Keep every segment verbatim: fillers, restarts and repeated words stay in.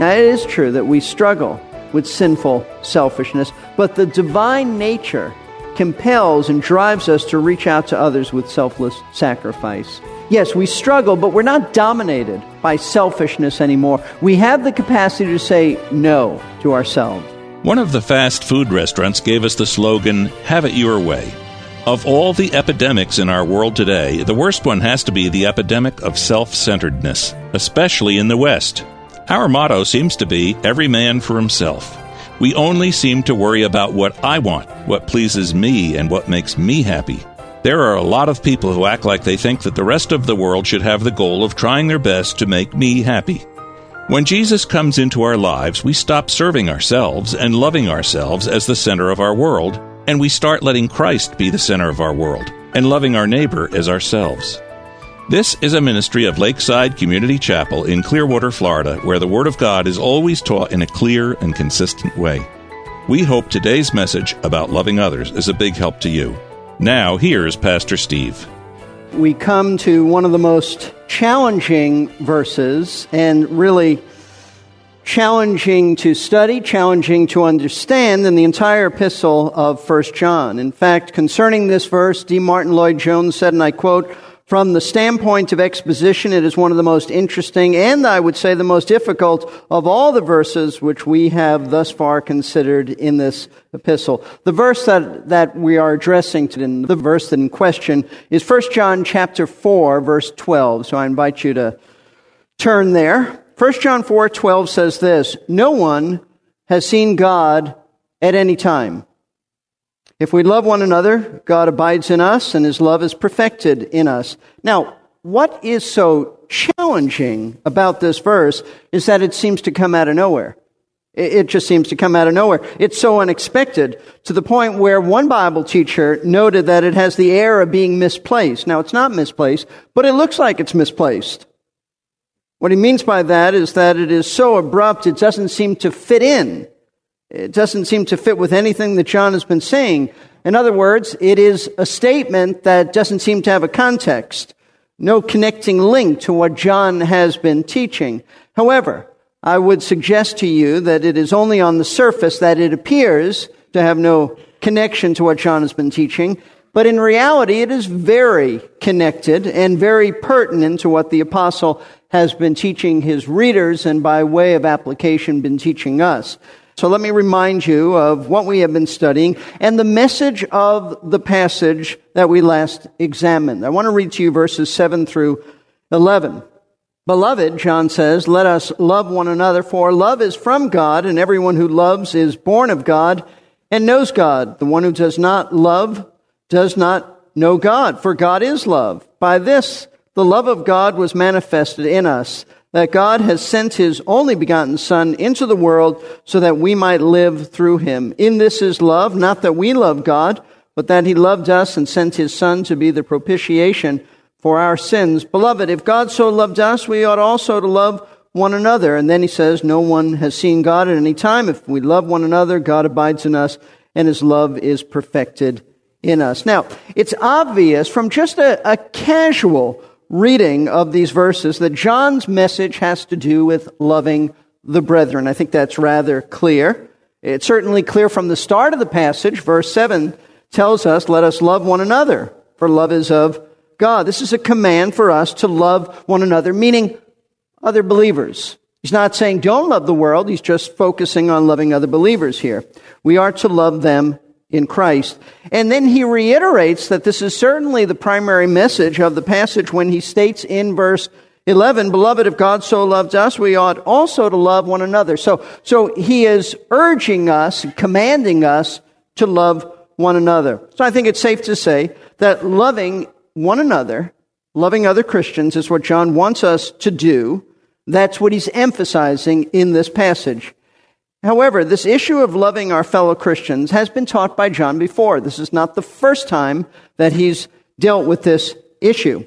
Now, it is true that we struggle with sinful selfishness, but the divine nature compels and drives us to reach out to others with selfless sacrifice. Yes, we struggle, but we're not dominated by selfishness anymore. We have the capacity to say no to ourselves. One of the fast food restaurants gave us the slogan, "Have it your way." Of all the epidemics in our world today, the worst one has to be the epidemic of self-centeredness, especially in the West. Our motto seems to be, every man for himself. We only seem to worry about what I want, what pleases me, and what makes me happy. There are a lot of people who act like they think that the rest of the world should have the goal of trying their best to make me happy. When Jesus comes into our lives, we stop serving ourselves and loving ourselves as the center of our world, and we start letting Christ be the center of our world and loving our neighbor as ourselves. This is a ministry of Lakeside Community Chapel in Clearwater, Florida, where the Word of God is always taught in a clear and consistent way. We hope today's message about loving others is a big help to you. Now, here's Pastor Steve. We come to one of the most challenging verses, and really challenging to study, challenging to understand in the entire epistle of First John. In fact, concerning this verse, D. Martin Lloyd-Jones said, and I quote, "From the standpoint of exposition, it is one of the most interesting and, I would say, the most difficult of all the verses which we have thus far considered in this epistle." The verse that, that we are addressing today, the verse in question, is First John chapter four, verse twelve. So I invite you to turn there. First John four twelve says this, "No one has seen God at any time. If we love one another, God abides in us, and His love is perfected in us." Now, what is so challenging about this verse is that it seems to come out of nowhere. It just seems to come out of nowhere. It's so unexpected to the point where one Bible teacher noted that it has the air of being misplaced. Now, it's not misplaced, but it looks like it's misplaced. What he means by that is that it is so abrupt, it doesn't seem to fit in. It doesn't seem to fit with anything that John has been saying. In other words, it is a statement that doesn't seem to have a context, no connecting link to what John has been teaching. However, I would suggest to you that it is only on the surface that it appears to have no connection to what John has been teaching, but in reality, it is very connected and very pertinent to what the apostle has been teaching his readers and by way of application been teaching us. So let me remind you of what we have been studying and the message of the passage that we last examined. I want to read to you verses seven through eleven. "Beloved," John says, "let us love one another, for love is from God, and everyone who loves is born of God and knows God. The one who does not love does not know God, for God is love. By this, the love of God was manifested in us, that God has sent His only begotten Son into the world so that we might live through Him. In this is love, not that we love God, but that He loved us and sent His Son to be the propitiation for our sins. Beloved, if God so loved us, we ought also to love one another." And then he says, "No one has seen God at any time. If we love one another, God abides in us, and His love is perfected in us." Now, it's obvious from just a, a casual reading of these verses that John's message has to do with loving the brethren. I think that's rather clear. It's certainly clear from the start of the passage. Verse seven tells us, "Let us love one another, for love is of God." This is a command for us to love one another, meaning other believers. He's not saying don't love the world. He's just focusing on loving other believers here. We are to love them in Christ. And then he reiterates that this is certainly the primary message of the passage when he states in verse eleven, "Beloved, if God so loved us, we ought also to love one another." So, so he is urging us, commanding us to love one another. So I think it's safe to say that loving one another, loving other Christians, is what John wants us to do. That's what he's emphasizing in this passage. However, this issue of loving our fellow Christians has been taught by John before. This is not the first time that he's dealt with this issue.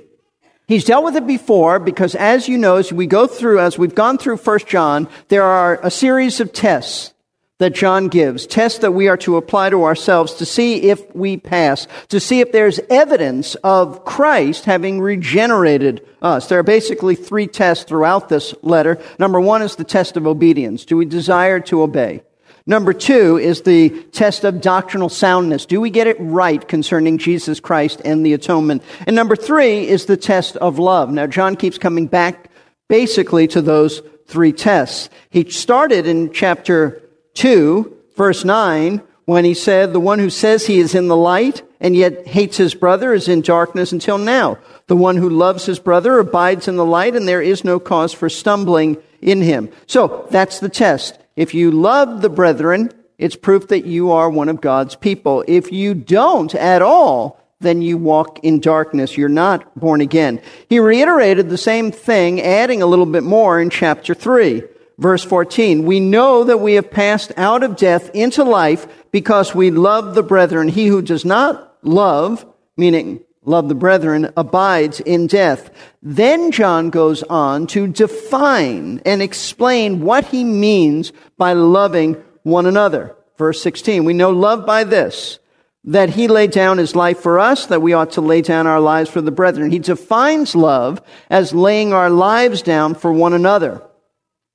He's dealt with it before because, as you know, as we go through, as we've gone through First John, there are a series of tests that John gives, tests that we are to apply to ourselves to see if we pass, to see if there's evidence of Christ having regenerated us. There are basically three tests throughout this letter. Number one is the test of obedience. Do we desire to obey? Number two is the test of doctrinal soundness. Do we get it right concerning Jesus Christ and the atonement? And number three is the test of love. Now, John keeps coming back basically to those three tests. He started in chapter two, verse nine, when he said, "The one who says he is in the light and yet hates his brother is in darkness until now. The one who loves his brother abides in the light, and there is no cause for stumbling in him." So that's the test. If you love the brethren, it's proof that you are one of God's people. If you don't at all, then you walk in darkness. You're not born again. He reiterated the same thing, adding a little bit more in chapter three. Verse fourteen, "We know that we have passed out of death into life because we love the brethren. He who does not love," meaning love the brethren, "abides in death." Then John goes on to define and explain what he means by loving one another. Verse sixteen, "We know love by this, that he laid down his life for us, that we ought to lay down our lives for the brethren." He defines love as laying our lives down for one another.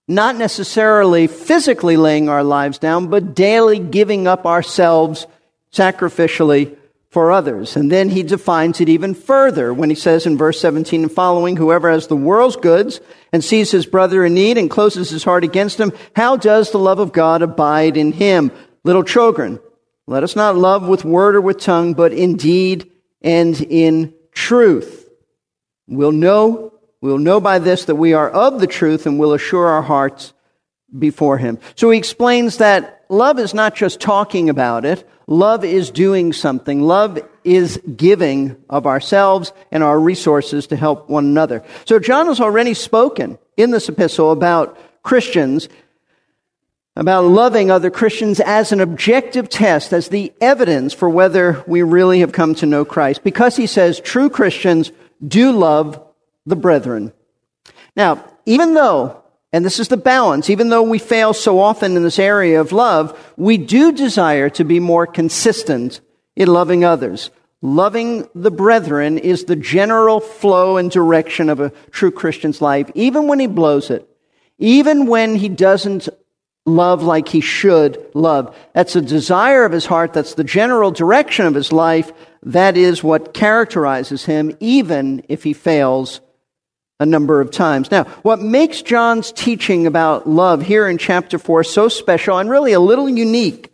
Not necessarily physically laying our lives down, but daily giving up ourselves sacrificially for others. And then he defines it even further when he says in verse seventeen and following, "Whoever has the world's goods and sees his brother in need and closes his heart against him, how does the love of God abide in him? Little children, let us not love with word or with tongue, but in deed and in truth. We'll know We will know by this that we are of the truth and will assure our hearts before him." So he explains that love is not just talking about it. Love is doing something. Love is giving of ourselves and our resources to help one another. So John has already spoken in this epistle about Christians, about loving other Christians as an objective test, as the evidence for whether we really have come to know Christ, because he says true Christians do love the brethren. Now, even though, and this is the balance, even though we fail so often in this area of love, we do desire to be more consistent in loving others. Loving the brethren is the general flow and direction of a true Christian's life, even when he blows it, even when he doesn't love like he should love. That's a desire of his heart. That's the general direction of his life. That is what characterizes him, even if he fails a number of times. Now, what makes John's teaching about love here in chapter four so special and really a little unique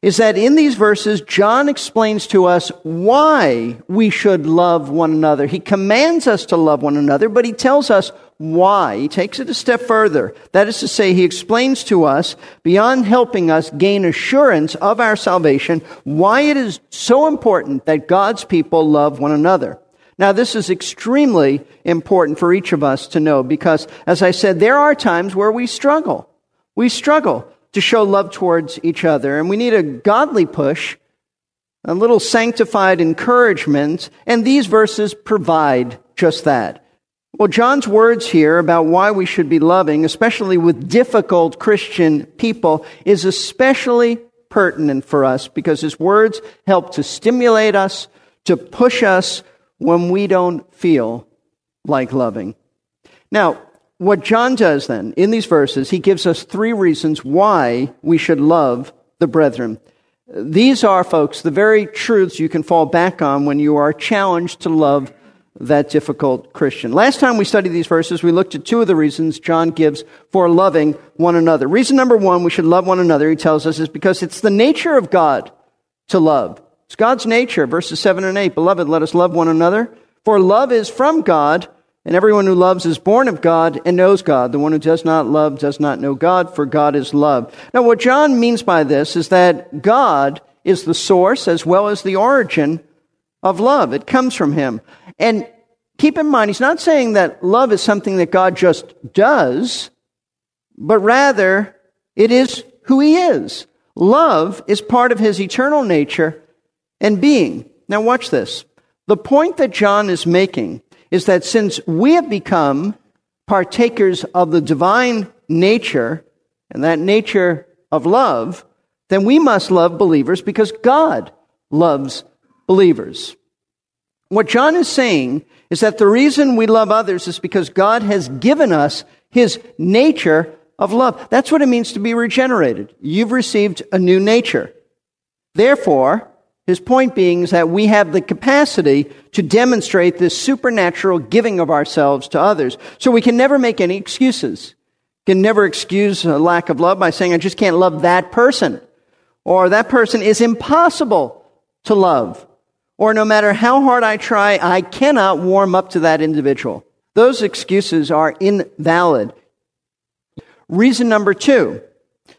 is that in these verses, John explains to us why we should love one another. He commands us to love one another, but he tells us why. He takes it a step further. That is to say, he explains to us, beyond helping us gain assurance of our salvation, why it is so important that God's people love one another. Now, this is extremely important for each of us to know because, as I said, there are times where we struggle. We struggle to show love towards each other, and we need a godly push, a little sanctified encouragement, and these verses provide just that. Well, John's words here about why we should be loving, especially with difficult Christian people, is especially pertinent for us because his words help to stimulate us, to push us, when we don't feel like loving. Now, what John does then, in these verses, he gives us three reasons why we should love the brethren. These are, folks, the very truths you can fall back on when you are challenged to love that difficult Christian. Last time we studied these verses, we looked at two of the reasons John gives for loving one another. Reason number one, we should love one another, he tells us, is because it's the nature of God to love. It's God's nature, verses seven and eight. "Beloved, let us love one another, for love is from God, and everyone who loves is born of God and knows God. The one who does not love does not know God, for God is love." Now, what John means by this is that God is the source as well as the origin of love. It comes from him. And keep in mind, he's not saying that love is something that God just does, but rather it is who he is. Love is part of his eternal nature and being. Now watch this. The point that John is making is that since we have become partakers of the divine nature, and that nature of love, then we must love believers because God loves believers. What John is saying is that the reason we love others is because God has given us his nature of love. That's what it means to be regenerated. You've received a new nature. Therefore, his point being is that we have the capacity to demonstrate this supernatural giving of ourselves to others. So we can never make any excuses. We can never excuse a lack of love by saying, I just can't love that person. Or that person is impossible to love. Or no matter how hard I try, I cannot warm up to that individual. Those excuses are invalid. Reason number two.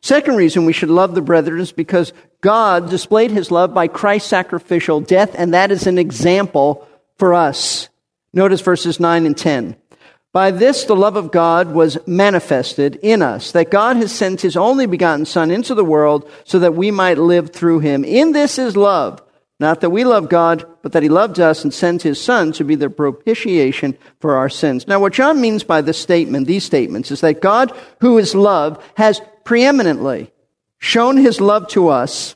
Second reason we should love the brethren is because God displayed his love by Christ's sacrificial death, and that is an example for us. Notice verses nine and ten. By this the love of God was manifested in us, that God has sent his only begotten Son into the world so that we might live through him. In this is love, not that we love God, but that he loved us and sent his Son to be the propitiation for our sins. Now what John means by this statement, these statements, is that God, who is love, has preeminently shown his love to us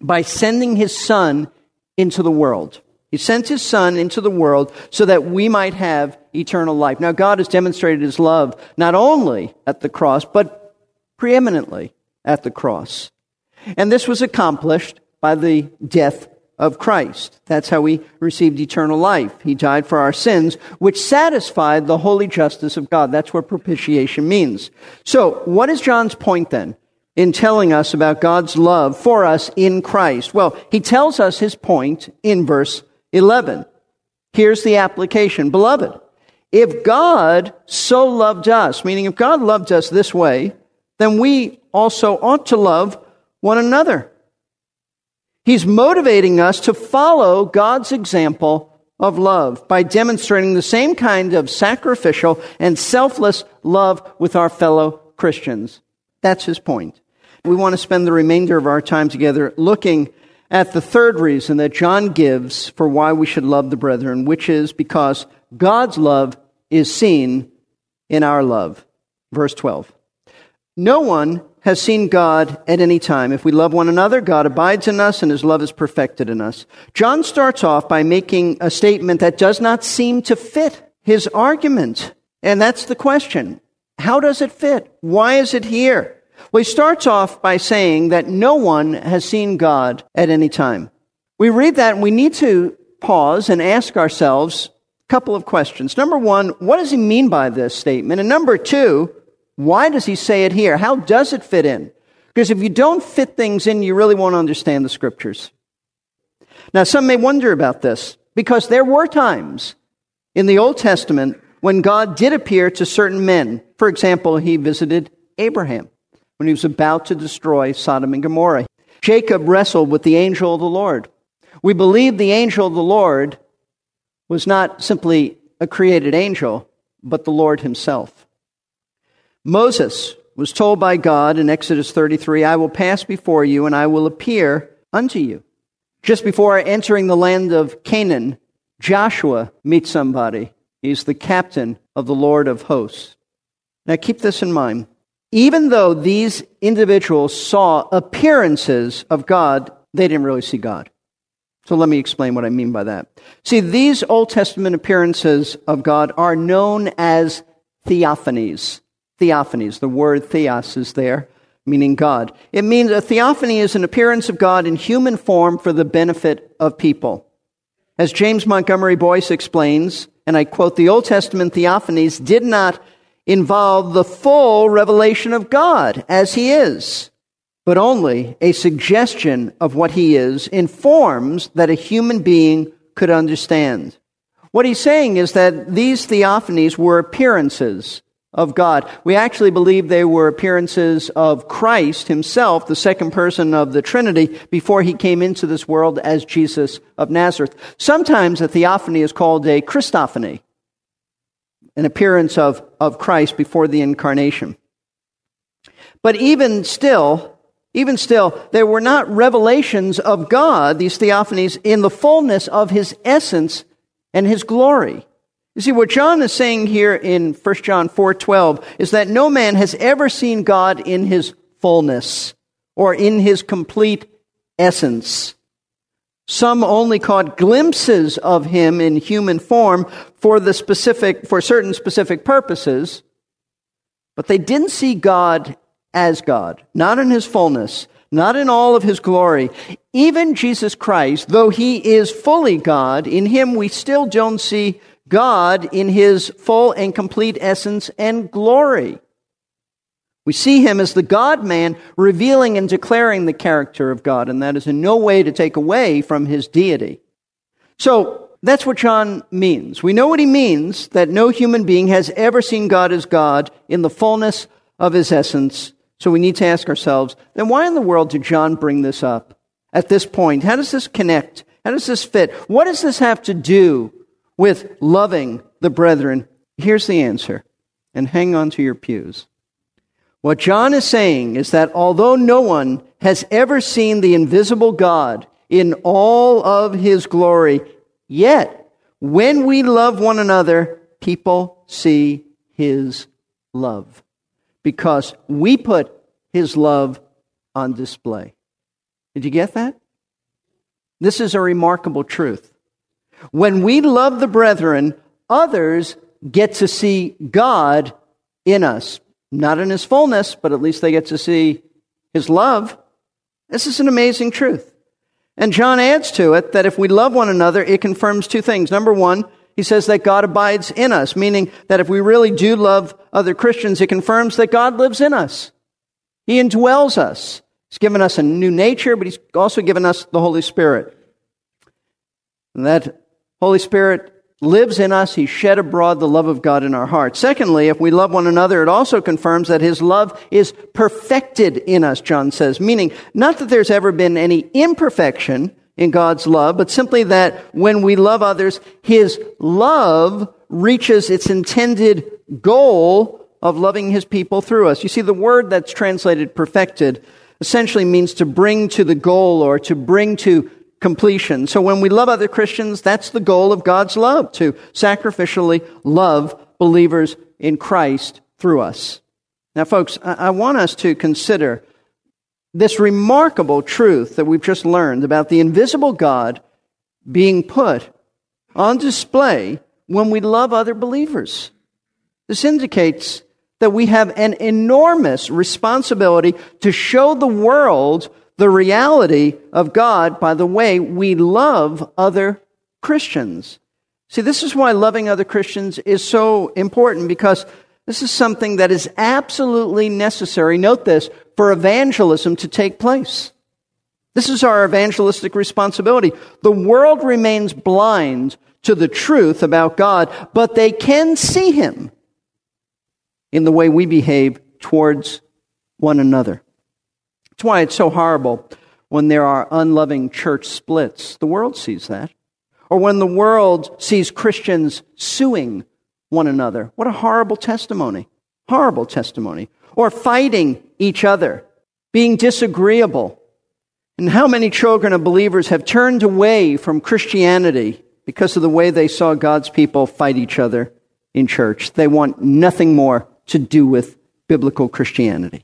by sending his Son into the world. He sent his Son into the world so that we might have eternal life. Now, God has demonstrated his love not only at the cross, but preeminently at the cross. And this was accomplished by the death of Christ. That's how we received eternal life. He died for our sins, which satisfied the holy justice of God. That's what propitiation means. So, what is John's point then in telling us about God's love for us in Christ? Well, he tells us his point in verse eleven. Here's the application. Beloved, if God so loved us, meaning if God loved us this way, then we also ought to love one another. He's motivating us to follow God's example of love by demonstrating the same kind of sacrificial and selfless love with our fellow Christians. That's his point. We want to spend the remainder of our time together looking at the third reason that John gives for why we should love the brethren, which is because God's love is seen in our love. Verse twelve. No one has seen God at any time. If we love one another, God abides in us and his love is perfected in us. John starts off by making a statement that does not seem to fit his argument. And that's the question. How does it fit? Why is it here? Well, he starts off by saying that no one has seen God at any time. We read that and we need to pause and ask ourselves a couple of questions. Number one, what does he mean by this statement? And number two, why does he say it here? How does it fit in? Because if you don't fit things in, you really won't understand the scriptures. Now, some may wonder about this because there were times in the Old Testament when God did appear to certain men. For example, he visited Abraham when he was about to destroy Sodom and Gomorrah. Jacob wrestled with the angel of the Lord. We believe the angel of the Lord was not simply a created angel, but the Lord himself. Moses was told by God in Exodus thirty-three, I will pass before you and I will appear unto you. Just before entering the land of Canaan, Joshua meets somebody. He's the captain of the Lord of hosts. Now keep this in mind. Even though these individuals saw appearances of God, they didn't really see God. So let me explain what I mean by that. See, these Old Testament appearances of God are known as theophanies. Theophanies, the word theos is there, meaning God. It means a theophany is an appearance of God in human form for the benefit of people. As James Montgomery Boyce explains, and I quote, the Old Testament theophanies did not involve the full revelation of God as he is, but only a suggestion of what he is in forms that a human being could understand. What he's saying is that these theophanies were appearances of God. We actually believe they were appearances of Christ himself, the second person of the Trinity, before he came into this world as Jesus of Nazareth. Sometimes a theophany is called a Christophany, an appearance of, of Christ before the incarnation. But even still, even still, they were not revelations of God, these theophanies, in the fullness of his essence and his glory. You see, what John is saying here in First John four twelve is that no man has ever seen God in his fullness or in his complete essence. Some only caught glimpses of him in human form for the specific, for certain specific purposes, but they didn't see God as God, not in his fullness, not in all of his glory. Even Jesus Christ, though he is fully God, in him we still don't see God in his full and complete essence and glory. We see him as the God-man, revealing and declaring the character of God, and that is in no way to take away from his deity. So that's what John means. We know what he means, that no human being has ever seen God as God in the fullness of his essence. So we need to ask ourselves, then why in the world did John bring this up at this point? How does this connect? How does this fit? What does this have to do with loving the brethren? Here's the answer, and hang on to your pews. What John is saying is that although no one has ever seen the invisible God in all of his glory, yet when we love one another, people see his love, because we put his love on display. Did you get that? This is a remarkable truth. When we love the brethren, others get to see God in us. Not in his fullness, but at least they get to see his love. This is an amazing truth. And John adds to it that if we love one another, it confirms two things. Number one, he says that God abides in us, meaning that if we really do love other Christians, it confirms that God lives in us. He indwells us. He's given us a new nature, but he's also given us the Holy Spirit. And that Holy Spirit lives in us. He shed abroad the love of God in our hearts. Secondly, if we love one another, it also confirms that his love is perfected in us, John says, meaning not that there's ever been any imperfection in God's love, but simply that when we love others, his love reaches its intended goal of loving his people through us. You see, the word that's translated perfected essentially means to bring to the goal or to bring to completion. So when we love other Christians, that's the goal of God's love, to sacrificially love believers in Christ through us. Now, folks, I want us to consider this remarkable truth that we've just learned about the invisible God being put on display when we love other believers. This indicates that we have an enormous responsibility to show the world the reality of God by the way we love other Christians. See, this is why loving other Christians is so important, because this is something that is absolutely necessary, note this, for evangelism to take place. This is our evangelistic responsibility. The world remains blind to the truth about God, but they can see him in the way we behave towards one another. That's why it's so horrible when there are unloving church splits. The world sees that. Or when the world sees Christians suing one another. What a horrible testimony. Horrible testimony. Or fighting each other, being disagreeable. And how many children of believers have turned away from Christianity because of the way they saw God's people fight each other in church? They want nothing more to do with biblical Christianity.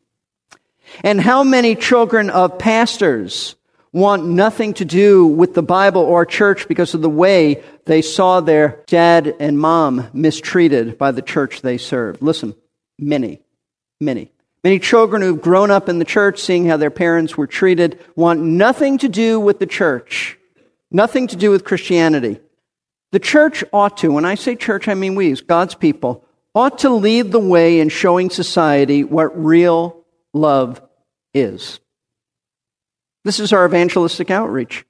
And how many children of pastors want nothing to do with the Bible or church because of the way they saw their dad and mom mistreated by the church they served? Listen, many, many, many children who've grown up in the church, seeing how their parents were treated, want nothing to do with the church, nothing to do with Christianity. The church ought to, when I say church, I mean we as God's people, ought to lead the way in showing society what real love is. This is our evangelistic outreach.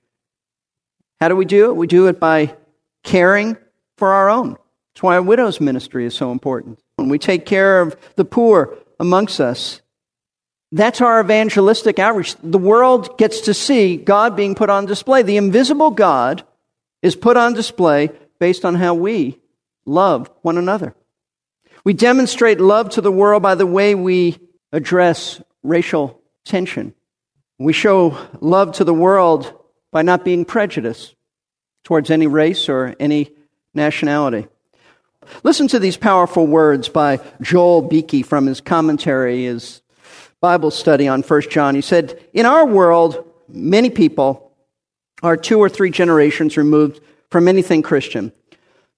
How do we do it? We do it by caring for our own. That's why a widow's ministry is so important. when we take care of the poor amongst us. That's our evangelistic outreach. The world gets to see God being put on display. The invisible God is put on display based on how we love one another. We demonstrate love to the world by the way we address racial tension. We show love to the world by not being prejudiced towards any race or any nationality. Listen to these powerful words by Joel Beeke from his commentary, his Bible study on First John. He said, "In our world, many people are two or three generations removed from anything Christian.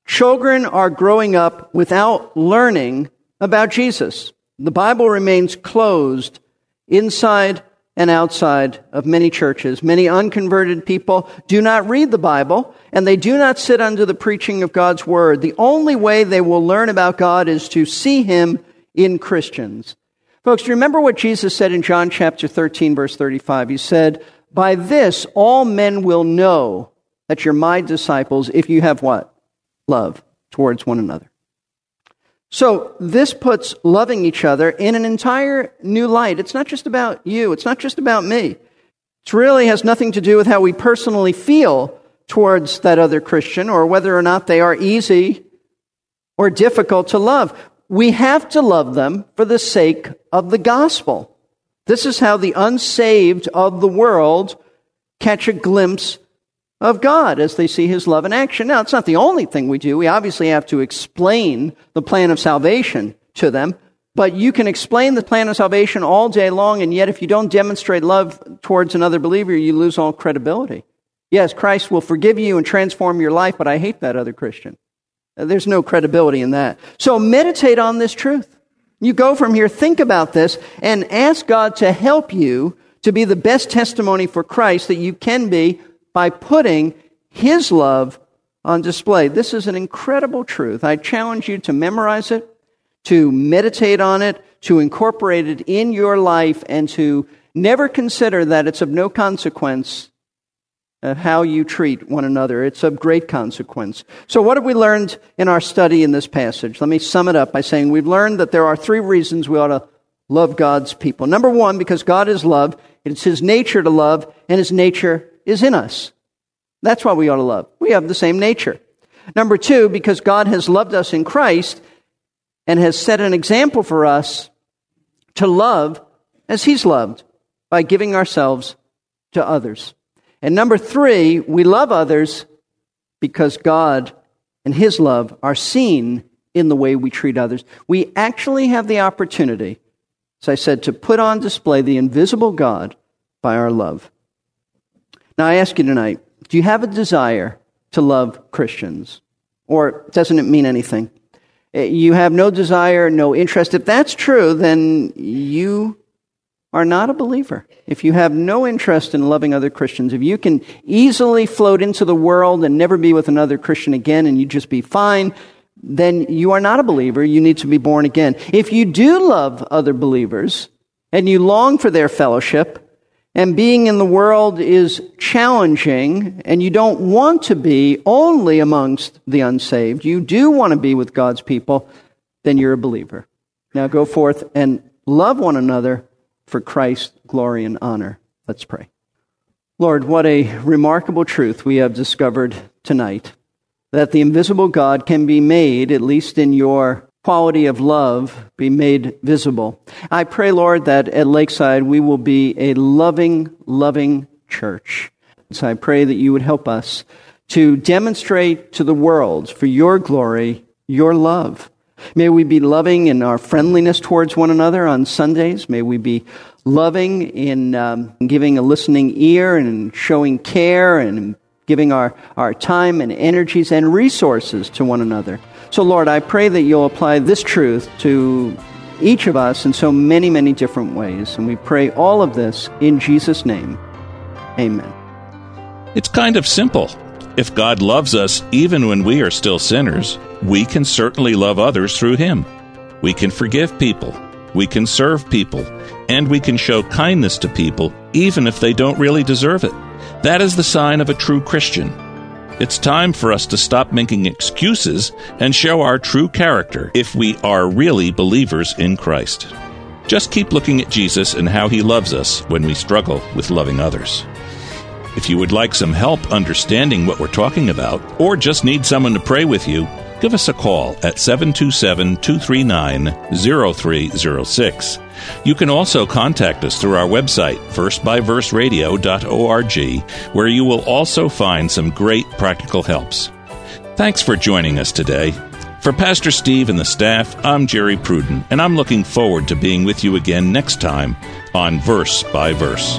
Children are growing up without learning about Jesus. The Bible remains closed inside and outside of many churches. Many unconverted people do not read the Bible, and they do not sit under the preaching of God's Word. The only way they will learn about God is to see Him in Christians." Folks, remember what Jesus said in John chapter thirteen, verse thirty-five. He said, "By this all men will know that you're my disciples if you have what? Love towards one another." So this puts loving each other in an entire new light. It's not just about you. It's not just about me. It really has nothing to do with how we personally feel towards that other Christian or whether or not they are easy or difficult to love. We have to love them for the sake of the gospel. This is how the unsaved of the world catch a glimpse of God as they see His love in action. Now, it's not the only thing we do. We obviously have to explain the plan of salvation to them, but you can explain the plan of salvation all day long, and yet if you don't demonstrate love towards another believer, you lose all credibility. Yes, Christ will forgive you and transform your life, but I hate that other Christian. There's no credibility in that. So meditate on this truth. You go from here, think about this, and ask God to help you to be the best testimony for Christ that you can be by putting His love on display. This is an incredible truth. I challenge you to memorize it, to meditate on it, to incorporate it in your life, and to never consider that it's of no consequence of how you treat one another. It's of great consequence. So what have we learned in our study in this passage? Let me sum it up by saying we've learned that there are three reasons we ought to love God's people. Number one, because God is love, it's His nature to love, and His nature is in us. That's why we ought to love. We have the same nature. Number two, because God has loved us in Christ and has set an example for us to love as He's loved by giving ourselves to others. And number three, we love others because God and His love are seen in the way we treat others. We actually have the opportunity, as I said, to put on display the invisible God by our love. Now, I ask you tonight, do you have a desire to love Christians? Or doesn't it mean anything? You have no desire, no interest. If that's true, then you are not a believer. If you have no interest in loving other Christians, if you can easily float into the world and never be with another Christian again and you just be fine, then you are not a believer. You need to be born again. If you do love other believers and you long for their fellowship, and being in the world is challenging, and you don't want to be only amongst the unsaved, you do want to be with God's people, then you're a believer. Now go forth and love one another for Christ's glory and honor. Let's pray. Lord, what a remarkable truth we have discovered tonight, that the invisible God can be made, at least in your quality of love, be made visible. I pray, Lord, that at Lakeside we will be a loving, loving church. So I pray that you would help us to demonstrate to the world, for your glory, your love. May we be loving in our friendliness towards one another on Sundays. May we be loving in um, giving a listening ear and showing care and giving our, our time and energies and resources to one another. So, Lord, I pray that you'll apply this truth to each of us in so many, many different ways. And we pray all of this in Jesus' name. Amen. It's kind of simple. If God loves us even when we are still sinners, we can certainly love others through Him. We can forgive people, we can serve people, and we can show kindness to people even if they don't really deserve it. That is the sign of a true Christian. It's time for us to stop making excuses and show our true character if we are really believers in Christ. Just keep looking at Jesus and how he loves us when we struggle with loving others. If you would like some help understanding what we're talking about, or just need someone to pray with you, give us a call at seven two seven, two three nine, zero three zero six. You can also contact us through our website, verse by verse radio dot org, where you will also find some great practical helps. Thanks for joining us today. For Pastor Steve and the staff, I'm Jerry Pruden, and I'm looking forward to being with you again next time on Verse by Verse.